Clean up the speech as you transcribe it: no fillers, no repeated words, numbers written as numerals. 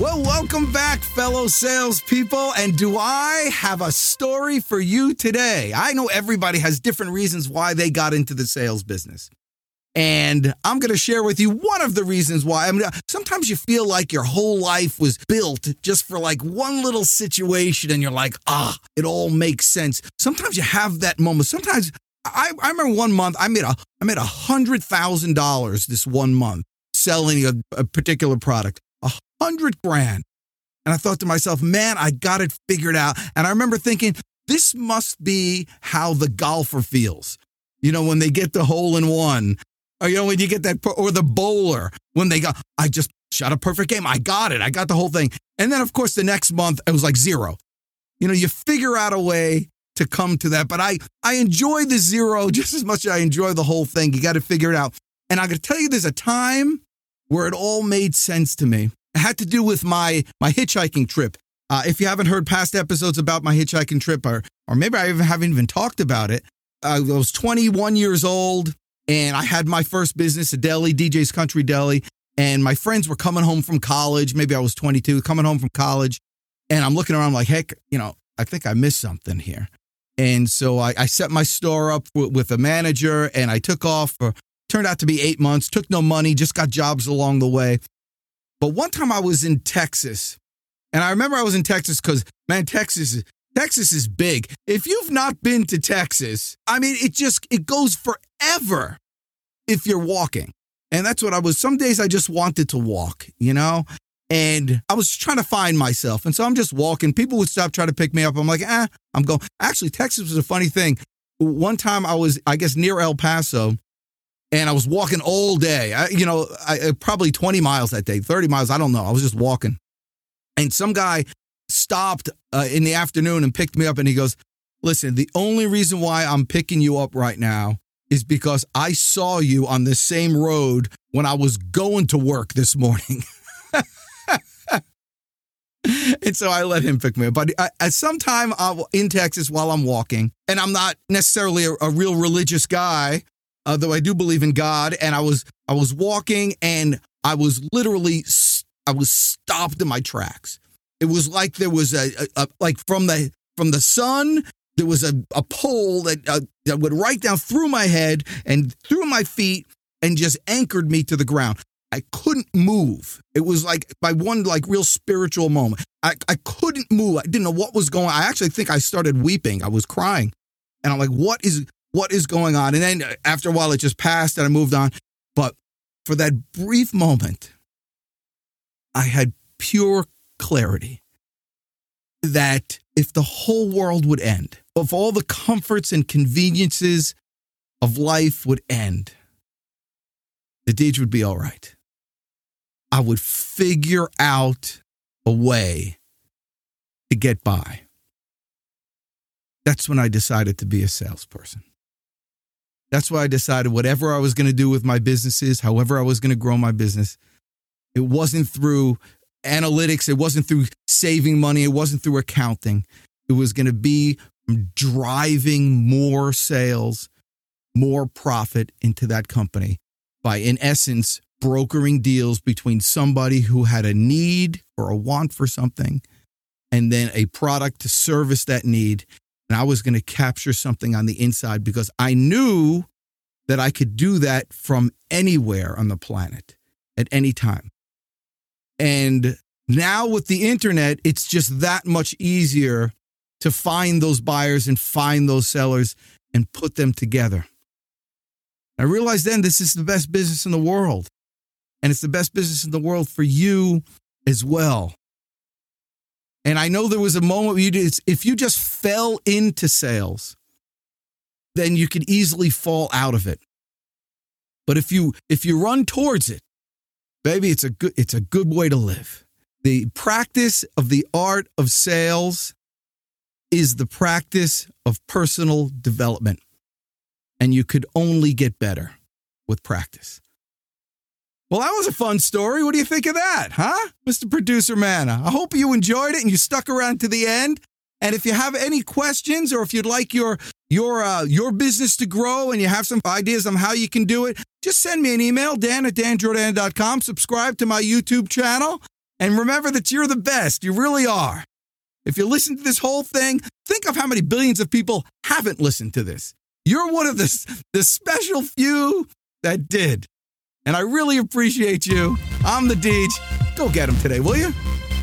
Well, welcome back, fellow salespeople. And do I have a story for you today? I know everybody has different reasons why they got into the sales business. And I'm going to share with you one of the reasons why. I mean, sometimes you feel like your whole life was built just for like one little situation and you're like, it all makes sense. Sometimes you have that moment. Sometimes I remember one month I made $100,000 this one month selling a particular product. $100,000. And I thought to myself, man, I got it figured out. And I remember thinking, this must be how the golfer feels. You know, when they get the hole in one, or, you know, when you get that, or the bowler, when they got, I just shot a perfect game. I got it. I got the whole thing. And then, of course, the next month, it was like zero. You know, you figure out a way to come to that. But I enjoy the zero just as much as I enjoy the whole thing. You got to figure it out. And I'm going to tell you, there's a time where it all made sense to me. It had to do with my hitchhiking trip. If you haven't heard past episodes about my hitchhiking trip, or maybe I haven't even talked about it, I was 21 years old, and I had my first business, a deli, DJ's Country Deli, and my friends were coming home from college. Maybe I was 22, coming home from college, and I'm looking around like, heck, you know, I think I missed something here. And so I set my store up with a manager, and I took off for, turned out to be 8 months, took no money, just got jobs along the way. But one time I was in Texas, and I remember I was in Texas because, man, Texas is big. If you've not been to Texas, I mean, it goes forever if you're walking. And that's what I was. Some days I just wanted to walk, you know, and I was trying to find myself. And so I'm just walking. People would stop trying to pick me up. I'm like, I'm going. Actually, Texas was a funny thing. One time I was, I guess, near El Paso. And I was walking all day, probably 20 miles that day, 30 miles. I don't know. I was just walking. And some guy stopped in the afternoon and picked me up. And he goes, listen, the only reason why I'm picking you up right now is because I saw you on the same road when I was going to work this morning. And so I let him pick me up. But at some time in Texas while I'm walking, and I'm not necessarily a real religious guy, though I do believe in God, and I was walking, and I was stopped in my tracks. It was like there was like from the sun, there was a pole that went right down through my head and through my feet and just anchored me to the ground. I couldn't move. It was like by one like real spiritual moment. I couldn't move. I didn't know what was going on. I actually think I started weeping. I was crying, and I'm like, what is going on? And then after a while, it just passed and I moved on. But for that brief moment, I had pure clarity that if the whole world would end, if all the comforts and conveniences of life would end, the deed would be all right. I would figure out a way to get by. That's when I decided to be a salesperson. That's why I decided whatever I was going to do with my businesses, however I was going to grow my business, it wasn't through analytics. It wasn't through saving money. It wasn't through accounting. It was going to be driving more sales, more profit into that company by, in essence, brokering deals between somebody who had a need or a want for something and then a product to service that need. And I was going to capture something on the inside because I knew that I could do that from anywhere on the planet at any time. And now with the internet, it's just that much easier to find those buyers and find those sellers and put them together. I realized then this is the best business in the world. And it's the best business in the world for you as well. And I know there was a moment where if you just fell into sales, then you could easily fall out of it. But if you run towards it, baby, it's a good way to live. The practice of the art of sales is the practice of personal development. And you could only get better with practice. Well, that was a fun story. What do you think of that, huh? Mr. Producer Manna, I hope you enjoyed it and you stuck around to the end. And if you have any questions or if you'd like your business to grow and you have some ideas on how you can do it, just send me an email, dan at danjourdan.com. Subscribe to my YouTube channel. And remember that you're the best. You really are. If you listen to this whole thing, think of how many billions of people haven't listened to this. You're one of the special few that did. And I really appreciate you. I'm the Deej. Go get them today, will you?